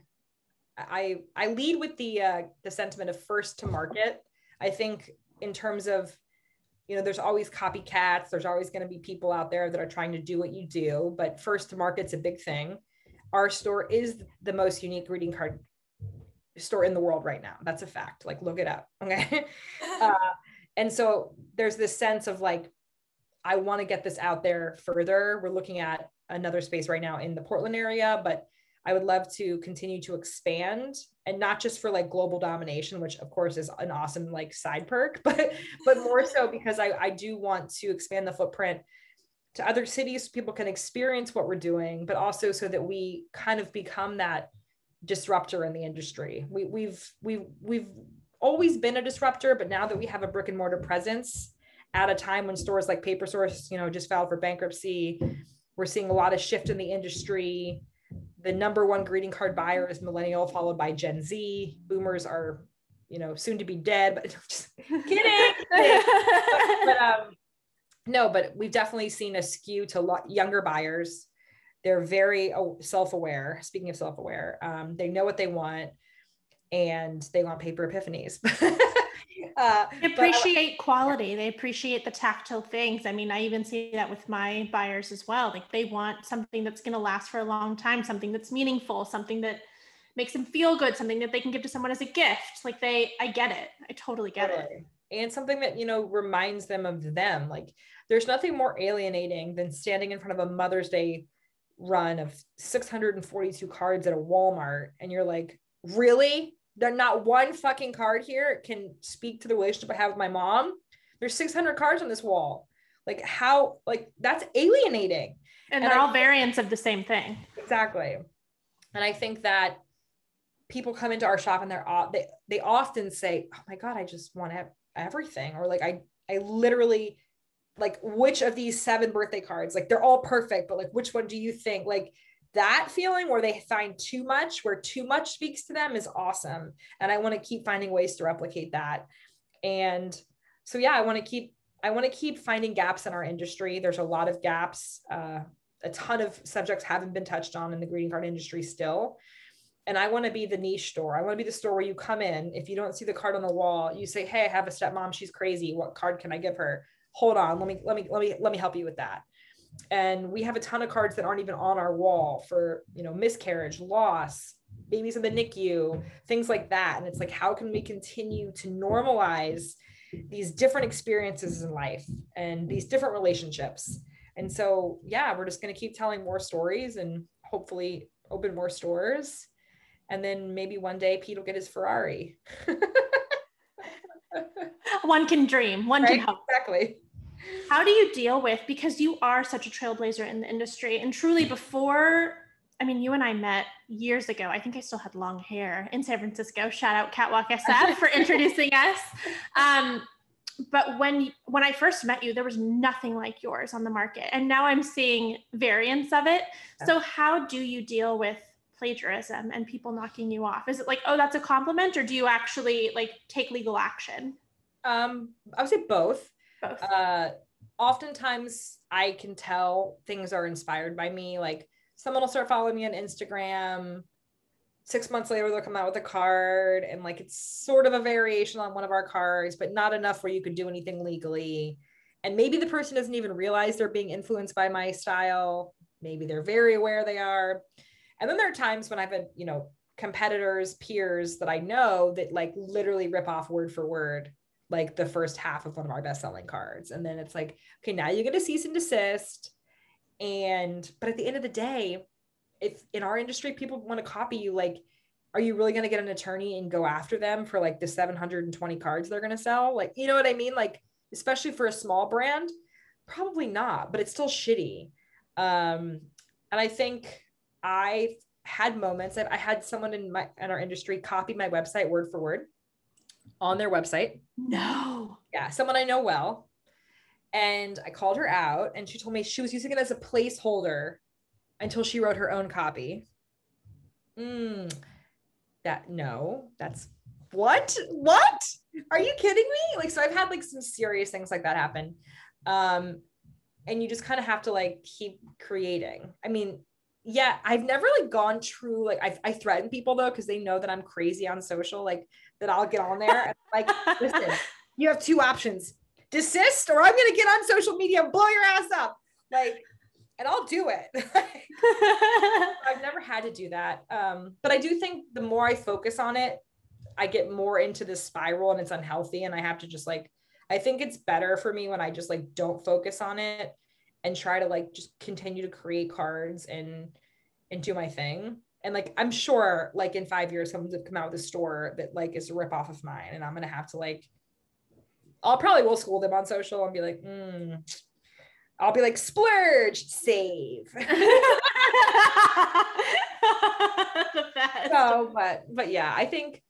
I lead with the sentiment of first to market. I think in terms of, you know, there's always copycats. There's always going to be people out there that are trying to do what you do, but first to market's a big thing. Our store is the most unique greeting card store in the world right now. That's a fact. Like, look it up. Okay. And so there's this sense of like, I want to get this out there further. We're looking at another space right now in the Portland area, but I would love to continue to expand, and not just for like global domination, which of course is an awesome like side perk, but more so because I do want to expand the footprint to other cities so people can experience what we're doing, but also so that we kind of become that disruptor in the industry. We've always been a disruptor, but now that we have a brick and mortar presence at a time when stores like Paper Source, you know, just filed for bankruptcy, We're seeing a lot of shift in the industry. The number one greeting card buyer is millennial, followed by Gen Z. Boomers are, you know, soon to be dead, but just kidding. but we've definitely seen a skew to younger buyers. They're very self-aware. Speaking of self-aware, they know what they want and they want paper epiphanies. They appreciate quality. They appreciate the tactile things. I mean, I even see that with my buyers as well. Like, they want something that's going to last for a long time, something that's meaningful, something that makes them feel good, something that they can give to someone as a gift. Like, I get it. I totally get it. And something that, you know, reminds them of them. Like, there's nothing more alienating than standing in front of a Mother's Day run of 642 cards at a Walmart. And you're like, really? They're not one fucking card here can speak to the relationship I have with my mom. There's 600 cards on this wall. Like, how, like, that's alienating. And they're all variants of the same thing. Exactly. And I think that people come into our shop and they often say, oh my God, I just want everything. Or like, I literally, like, which of these 7 birthday cards, like, they're all perfect, but like, which one do you think? Like, that feeling where they find too much, where too much speaks to them, is awesome. And I want to keep finding ways to replicate that. And so, yeah, I want to keep finding gaps in our industry. There's a lot of gaps. A ton of subjects haven't been touched on in the greeting card industry still. And I want to be the niche store. I want to be the store where you come in. If you don't see the card on the wall, you say, hey, I have a stepmom. She's crazy. What card can I give her? Hold on. Let me help you with that. And we have a ton of cards that aren't even on our wall for, you know, miscarriage, loss, babies in the NICU, things like that. And it's like, how can we continue to normalize these different experiences in life and these different relationships? And so, yeah, we're just going to keep telling more stories and hopefully open more stores. And then maybe one day Pete will get his Ferrari. One can dream. One can hope. Exactly. How do you deal with, because you are such a trailblazer in the industry, and truly before, I mean, you and I met years ago, I think I still had long hair in San Francisco, shout out Catwalk SF for introducing us. But when I first met you, there was nothing like yours on the market. And now I'm seeing variants of it. So how do you deal with plagiarism and people knocking you off? Is it like, oh, that's a compliment? Or do you actually like take legal action? I would say both. Oftentimes I can tell things are inspired by me. Like, someone will start following me on Instagram. 6 months later, they'll come out with a card, and like, it's sort of a variation on one of our cards, but not enough where you could do anything legally. And maybe the person doesn't even realize they're being influenced by my style. Maybe they're very aware they are. And then there are times when I've had, you know, competitors, peers that I know that like literally rip off word for word, like the first half of one of our best-selling cards. And then it's like, okay, now you get a cease and desist. But at the end of the day, if in our industry, people want to copy you, like, are you really going to get an attorney and go after them for like the 720 cards they're going to sell? Like, you know what I mean? Like, especially for a small brand, probably not, but it's still shitty. And I think I had moments that I had someone in our industry copy my website word for word on their website. No. Yeah. Someone I know well. And I called her out, and she told me she was using it as a placeholder until she wrote her own copy. What? Are you kidding me? Like, so I've had like some serious things like that happen. And you just kind of have to like keep creating. I mean, yeah, I've never like gone true. Like I threaten people though, because they know that I'm crazy on social, like that I'll get on there and like, listen, you have 2 options, desist, or I'm going to get on social media and blow your ass up. Like, and I'll do it. I've never had to do that. But I do think the more I focus on it, I get more into this spiral, and it's unhealthy. And I have to just like, I think it's better for me when I just like don't focus on it and try to like just continue to create cards and do my thing. And like, I'm sure like in 5 years, someone's gonna come out with a store that like is a ripoff of mine, and I'm gonna have to like, I'll probably school them on social and be like, I'll be like, splurge, save. The best. So, but yeah, I think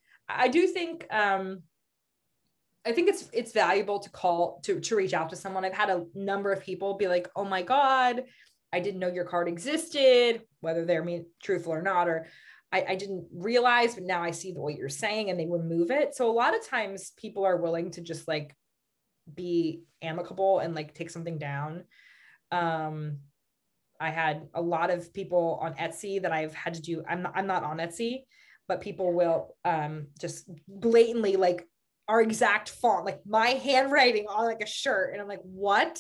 it's valuable to reach out to someone. I've had a number of people be like, oh my God, I didn't know your card existed, whether they're truthful or not, or I didn't realize, but now I see what you're saying, and they remove it. So a lot of times people are willing to just like be amicable and like take something down. I had a lot of people on Etsy that I've had to do. I'm not on Etsy, but people will just blatantly like our exact font, like my handwriting on like a shirt. And I'm like, what?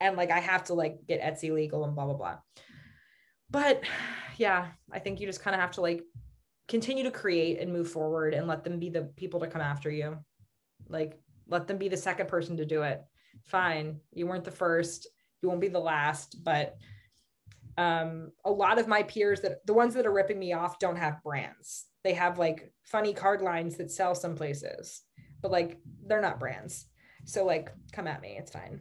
And like, I have to like get Etsy legal and blah, blah, blah. But yeah, I think you just kind of have to like continue to create and move forward and let them be the people to come after you. Like, let them be the second person to do it. Fine. You weren't the first. You won't be the last. But a lot of my peers, that the ones that are ripping me off, don't have brands. They have like funny card lines that sell some places, but like they're not brands. So like, come at me. It's fine.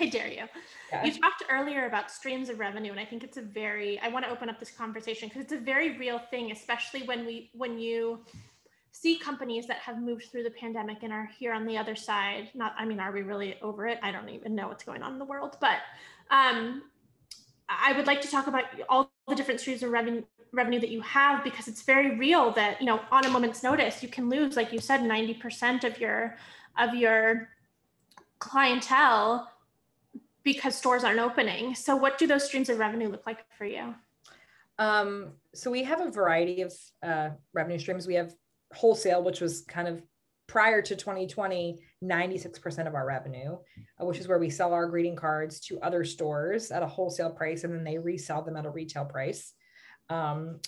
I dare you. Yeah. You talked earlier about streams of revenue, and I think it's I want to open up this conversation because it's a very real thing, especially when you see companies that have moved through the pandemic and are here on the other side. Are we really over it? I don't even know what's going on in the world, but I would like to talk about all the different streams of revenue that you have, because it's very real that, you know, on a moment's notice, you can lose, like you said, 90% of your clientele because stores aren't opening. So what do those streams of revenue look like for you? So we have a variety of revenue streams. We have wholesale, which was kind of prior to 2020, 96% of our revenue, which is where we sell our greeting cards to other stores at a wholesale price, and then they resell them at a retail price. You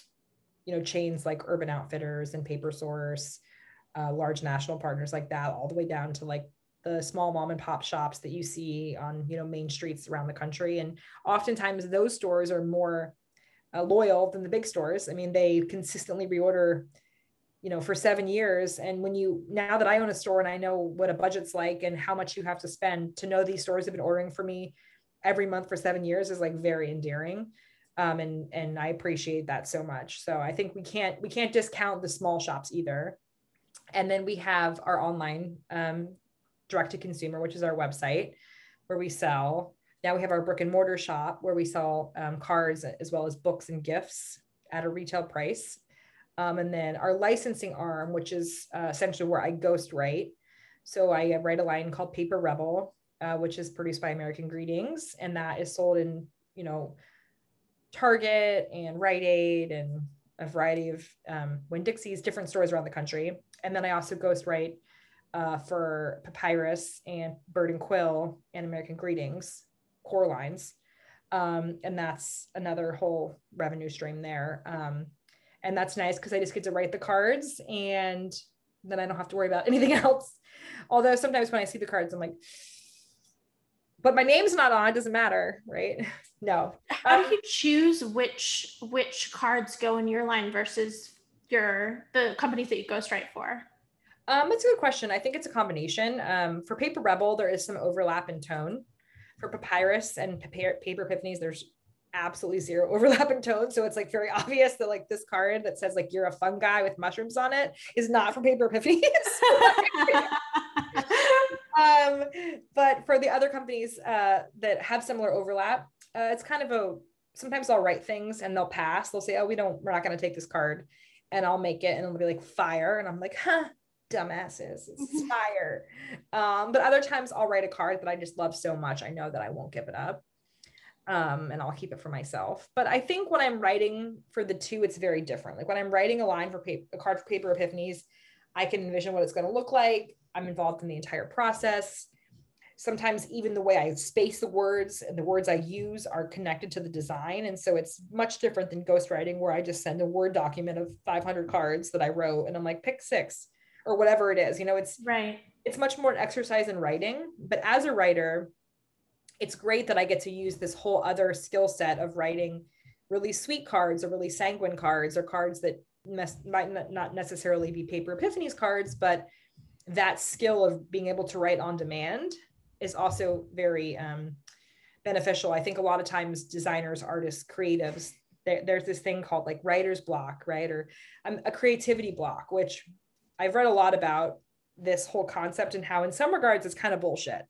know, chains like Urban Outfitters and Paper Source, large national partners like that, all the way down to like the small mom and pop shops that you see on, you know, main streets around the country. And oftentimes those stores are more loyal than the big stores. I mean, they consistently reorder, you know, for 7 years. And now that I own a store and I know what a budget's like and how much you have to spend to know these stores have been ordering for me every month for 7 years is like very endearing. And I appreciate that so much. So I think we can't discount the small shops either. And then we have our online, direct to consumer, which is our website where we sell. Now we have our brick and mortar shop where we sell cards as well as books and gifts at a retail price. And then our licensing arm, which is essentially where I ghostwrite. So I write a line called Paper Rebel, which is produced by American Greetings. And that is sold in, you know, Target and Rite Aid and a variety of Winn-Dixie's, different stores around the country. And then I also ghostwrite for Papyrus and Bird and Quill and American Greetings, core lines. And that's another whole revenue stream there. And that's nice because I just get to write the cards and then I don't have to worry about anything else. Although sometimes when I see the cards, I'm like, but my name's not on, it doesn't matter, right? No. How do you choose which cards go in your line versus the companies that you ghostwrite for? That's a good question. I think it's a combination. For Paper Rebel, there is some overlap in tone. For Papyrus and Paper Epiphanies, there's absolutely zero overlap in tone. So it's like very obvious that like this card that says like you're a fungi with mushrooms on it is not from Paper Epiphanies. But for the other companies that have similar overlap, it's kind of sometimes I'll write things and they'll pass. They'll say, oh, we're not going to take this card, and I'll make it and it'll be like fire. And I'm like, huh, dumbasses, it's fire. But other times I'll write a card that I just love so much. I know that I won't give it up. And I'll keep it for myself. But I think when I'm writing for the two, it's very different. Like when I'm writing a line for a card for Paper Epiphanies, I can envision what it's going to look like. I'm involved in the entire process. Sometimes even the way I space the words and the words I use are connected to the design. And so it's much different than ghostwriting, where I just send a Word document of 500 cards that I wrote and I'm like, pick 6 or whatever it is. You know, it's right. It's much more an exercise in writing. But as a writer, it's great that I get to use this whole other skill set of writing really sweet cards or really sanguine cards or cards that might not necessarily be Paper Epiphanies cards, but that skill of being able to write on demand is also very beneficial. I think a lot of times designers, artists, creatives, there's this thing called like writer's block, right? Or a creativity block, which I've read a lot about this whole concept and how in some regards it's kind of bullshit.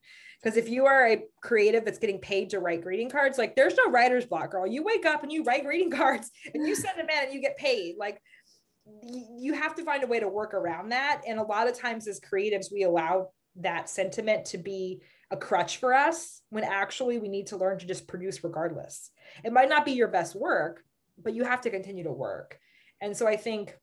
Because if you are a creative that's getting paid to write greeting cards, like there's no writer's block, girl. You wake up and you write greeting cards and you send them in and you get paid. Like you have to find a way to work around that. And a lot of times as creatives, we allow that sentiment to be a crutch for us when actually we need to learn to just produce regardless. It might not be your best work, but you have to continue to work. And so I think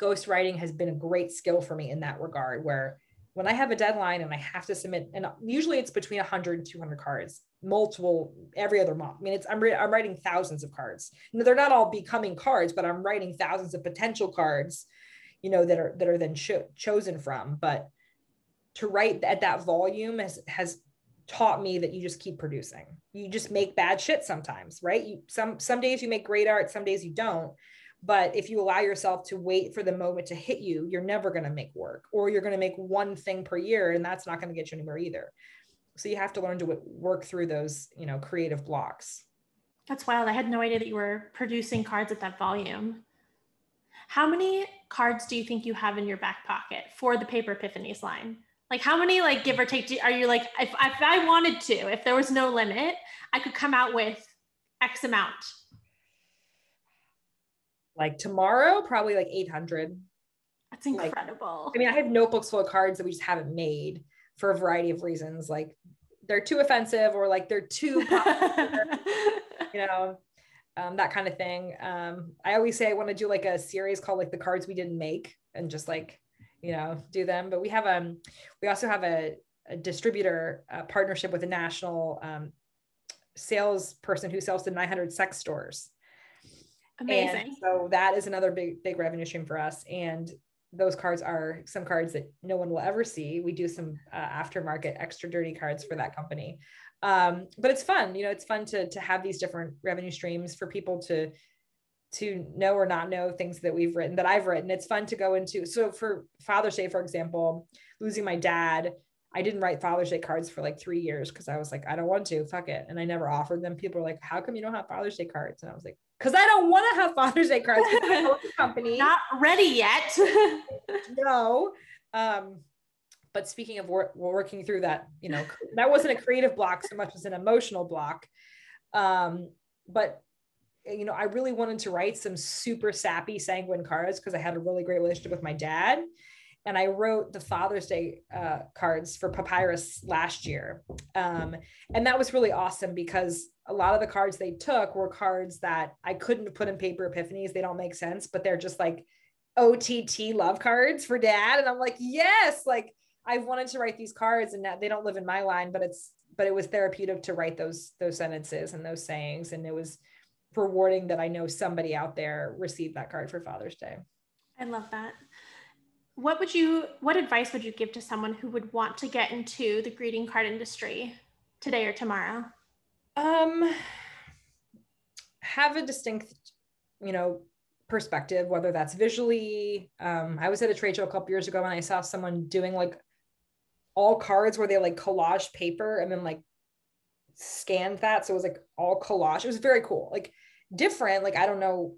ghostwriting has been a great skill for me in that regard, where when I have a deadline and I have to submit, and usually it's between 100 and 200 cards, multiple every other month. I mean, I'm writing thousands of cards. No, they're not all becoming cards, but I'm writing thousands of potential cards, you know, that are then chosen from. But to write at that volume has taught me that you just keep producing. You just make bad shit sometimes, right? Some days you make great art, some days you don't. But if you allow yourself to wait for the moment to hit you, you're never going to make work, or you're going to make one thing per year, and that's not going to get you anywhere either. So you have to learn to work through those, you know, creative blocks. That's wild. I had no idea that you were producing cards at that volume. How many cards do you think you have in your back pocket for the Paper Epiphanies line? Like how many, like give or take, are you like, if I wanted to, if there was no limit, I could come out with X amount? Like tomorrow, probably like 800. That's incredible. Like, I mean, I have notebooks full of cards that we just haven't made for a variety of reasons. Like they're too offensive, or like they're too popular, you know, that kind of thing. I always say I want to do like a series called like the cards we didn't make and just like, you know, do them. But we have, we also have a distributor partnership with a national salesperson who sells to 900 sex stores. Amazing. And so that is another big revenue stream for us. And those cards are some cards that no one will ever see. We do some aftermarket extra dirty cards for that company. But it's fun, you know, it's fun to have these different revenue streams for people to know or not know things that we've written, that I've written. It's fun to go into. So for Father's Day, for example, losing my dad, I didn't write Father's Day cards for like 3 years because I was like, I don't want to, fuck it. And I never offered them. People were like, how come you don't have Father's Day cards? And I was like, because I don't want to have Father's Day cards because I own the company. Not ready yet. No. But speaking of working through that, you know, that wasn't a creative block so much as an emotional block. But, you know, I really wanted to write some super sappy, sanguine cards because I had a really great relationship with my dad. And I wrote the Father's Day cards for Papyrus last year. And that was really awesome because a lot of the cards they took were cards that I couldn't have put in Paper Epiphanies. They don't make sense, but they're just like OTT love cards for dad. And I'm like, yes, like I've wanted to write these cards, and they don't live in my line, but it was therapeutic to write those sentences and those sayings. And it was rewarding that I know somebody out there received that card for Father's Day. I love that. What advice would you give to someone who would want to get into the greeting card industry today or tomorrow? Have a distinct, you know, perspective, whether that's visually. I was at a trade show a couple years ago and I saw someone doing like all cards where they like collaged paper and then like scanned that. So it was like all collage. It was very cool, like different. Like, I don't know,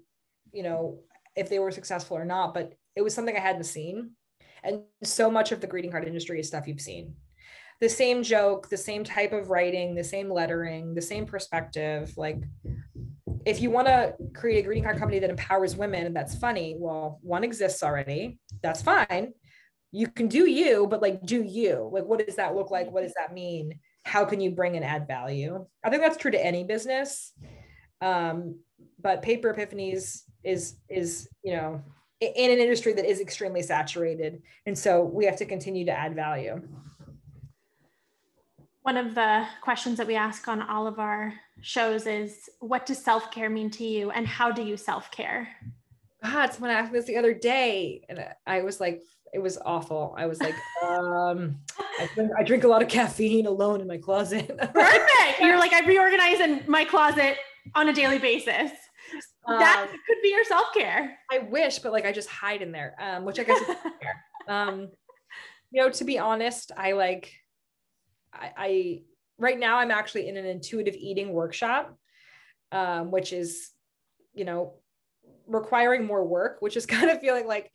you know, if they were successful or not, but it was something I hadn't seen. And so much of the greeting card industry is stuff you've seen. The same joke, the same type of writing, the same lettering, the same perspective. Like if you want to create a greeting card company that empowers women and that's funny, well, one exists already. That's fine. You can do you, but like, do you? Like, what does that look like? What does that mean? How can you bring and add value? I think that's true to any business. But Paper Epiphanies is, you know, in an industry that is extremely saturated. And so we have to continue to add value. One of the questions that we ask on all of our shows is, what does self-care mean to you? And how do you self-care? God, someone asked me this the other day. And I was like, it was awful. I was like, I drink a lot of caffeine alone in my closet. Perfect. You're like, I reorganize in my closet on a daily basis. That could be your self-care. I wish, but like I just hide in there, which I guess is self-care. You know, to be honest, I right now I'm actually in an intuitive eating workshop, which is, you know, requiring more work, which is kind of feeling like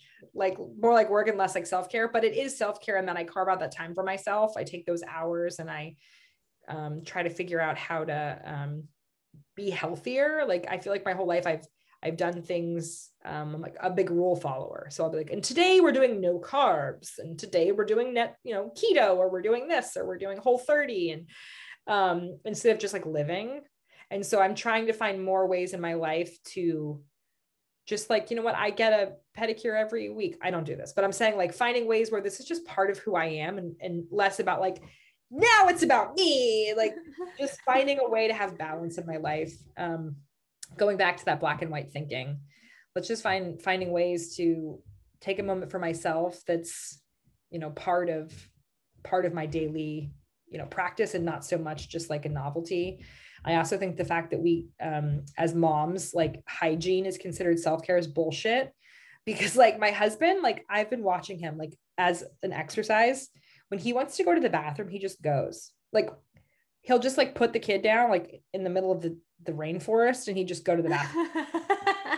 more like work and less like self-care, but it is self-care. And then I carve out that time for myself. I take those hours and I try to figure out how to be healthier. Like, I feel like my whole life I've done things, I'm like a big rule follower. So I'll be like, and today we're doing no carbs, and today we're doing keto, or we're doing this, or we're doing Whole30, and instead of just like living. And so I'm trying to find more ways in my life to just like, you know what, I get a pedicure every week. I don't do this, but I'm saying like finding ways where this is just part of who I am, and less about like, now it's about me, like just finding a way to have balance in my life. Going back to that black and white thinking, let's just finding ways to take a moment for myself. That's, you know, part of my daily, you know, practice, and not so much just like a novelty. I also think the fact that we, as moms, like hygiene is considered self-care is bullshit, because like my husband, like I've been watching him like as an exercise. When he wants to go to the bathroom, he just goes. Like, he'll just like put the kid down, like in the middle of the rainforest, and he just go to the bathroom.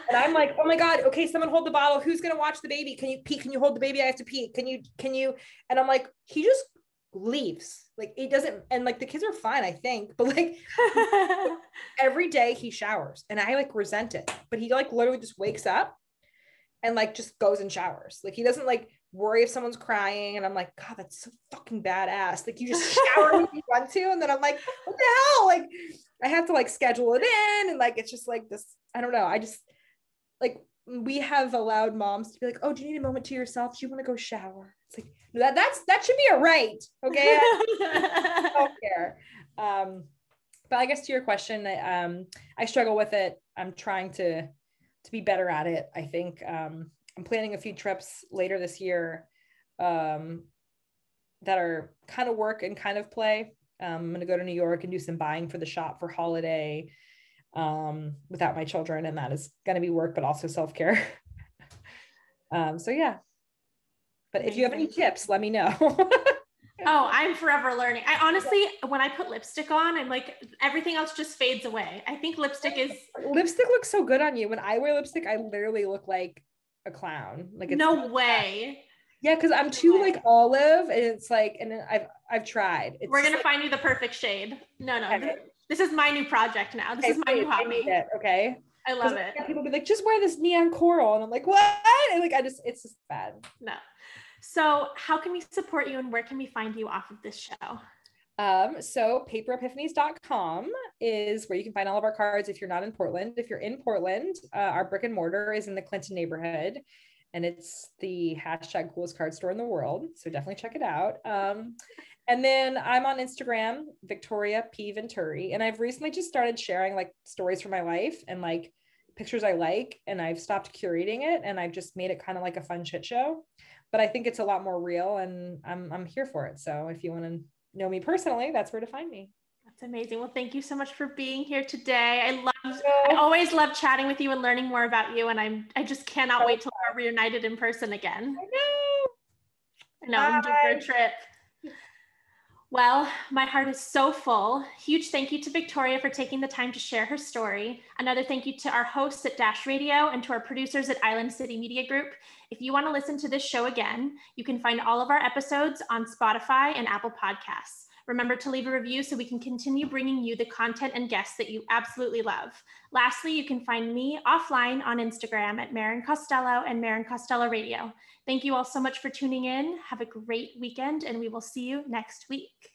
And I'm like, oh my God, okay, someone hold the bottle. Who's going to watch the baby? Can you pee? Can you hold the baby? I have to pee. Can you? And I'm like, he just leaves. Like, it doesn't. And like, the kids are fine, I think, but like every day he showers, and I like resent it, but he like literally just wakes up and like just goes and showers. Like, he doesn't like worry if someone's crying. And I'm like, God, that's so fucking badass. Like, you just shower when you want to. And then I'm like, what the hell? Like, I have to like schedule it in. And like, it's just like this, I don't know. I just like, we have allowed moms to be like, oh, do you need a moment to yourself? Do you want to go shower? It's like, that should be a right. Okay. I don't care. But I guess to your question, I struggle with it. I'm trying to be better at it. I think, I'm planning a few trips later this year that are kind of work and kind of play. I'm going to go to New York and do some buying for the shop for holiday without my children. And that is going to be work, but also self-care. So yeah. But if you have any tips, let me know. Oh, I'm forever learning. I honestly, when I put lipstick on, I'm like, everything else just fades away. I think lipstick looks so good on you. When I wear lipstick, I literally look like a clown. Like, it's no way. Yeah, because I'm too like olive, and it's like, and I've tried. It's, we're gonna find you the perfect shade. No, this is my new project now. This is my new hobby. Okay, I love it. People be like, just wear this neon coral, and I'm like, what? And like, it's just bad. No. So, how can we support you, and where can we find you off of this show? So paperepiphanies.com is where you can find all of our cards. If you're not in Portland, if you're in Portland, our brick and mortar is in the Clinton neighborhood, and it's the hashtag coolest card store in the world. So definitely check it out. And then I'm on Instagram, Victoria P. Venturi. And I've recently just started sharing like stories from my life and like pictures I like, and I've stopped curating it, and I've just made it kind of like a fun shit show, but I think it's a lot more real, and I'm here for it. So if you want to know me personally, that's where to find me. That's amazing. Well, thank you so much for being here today. I always love chatting with you and learning more about you, and I just cannot wait till we're reunited in person again. I know. I'm due for a trip. Well, my heart is so full. Huge thank you to Victoria for taking the time to share her story. Another thank you to our hosts at Dash Radio and to our producers at Island City Media Group. If you want to listen to this show again, you can find all of our episodes on Spotify and Apple Podcasts. Remember to leave a review so we can continue bringing you the content and guests that you absolutely love. Lastly, you can find me offline on Instagram at Marin Costello and Marin Costello Radio. Thank you all so much for tuning in. Have a great weekend, and we will see you next week.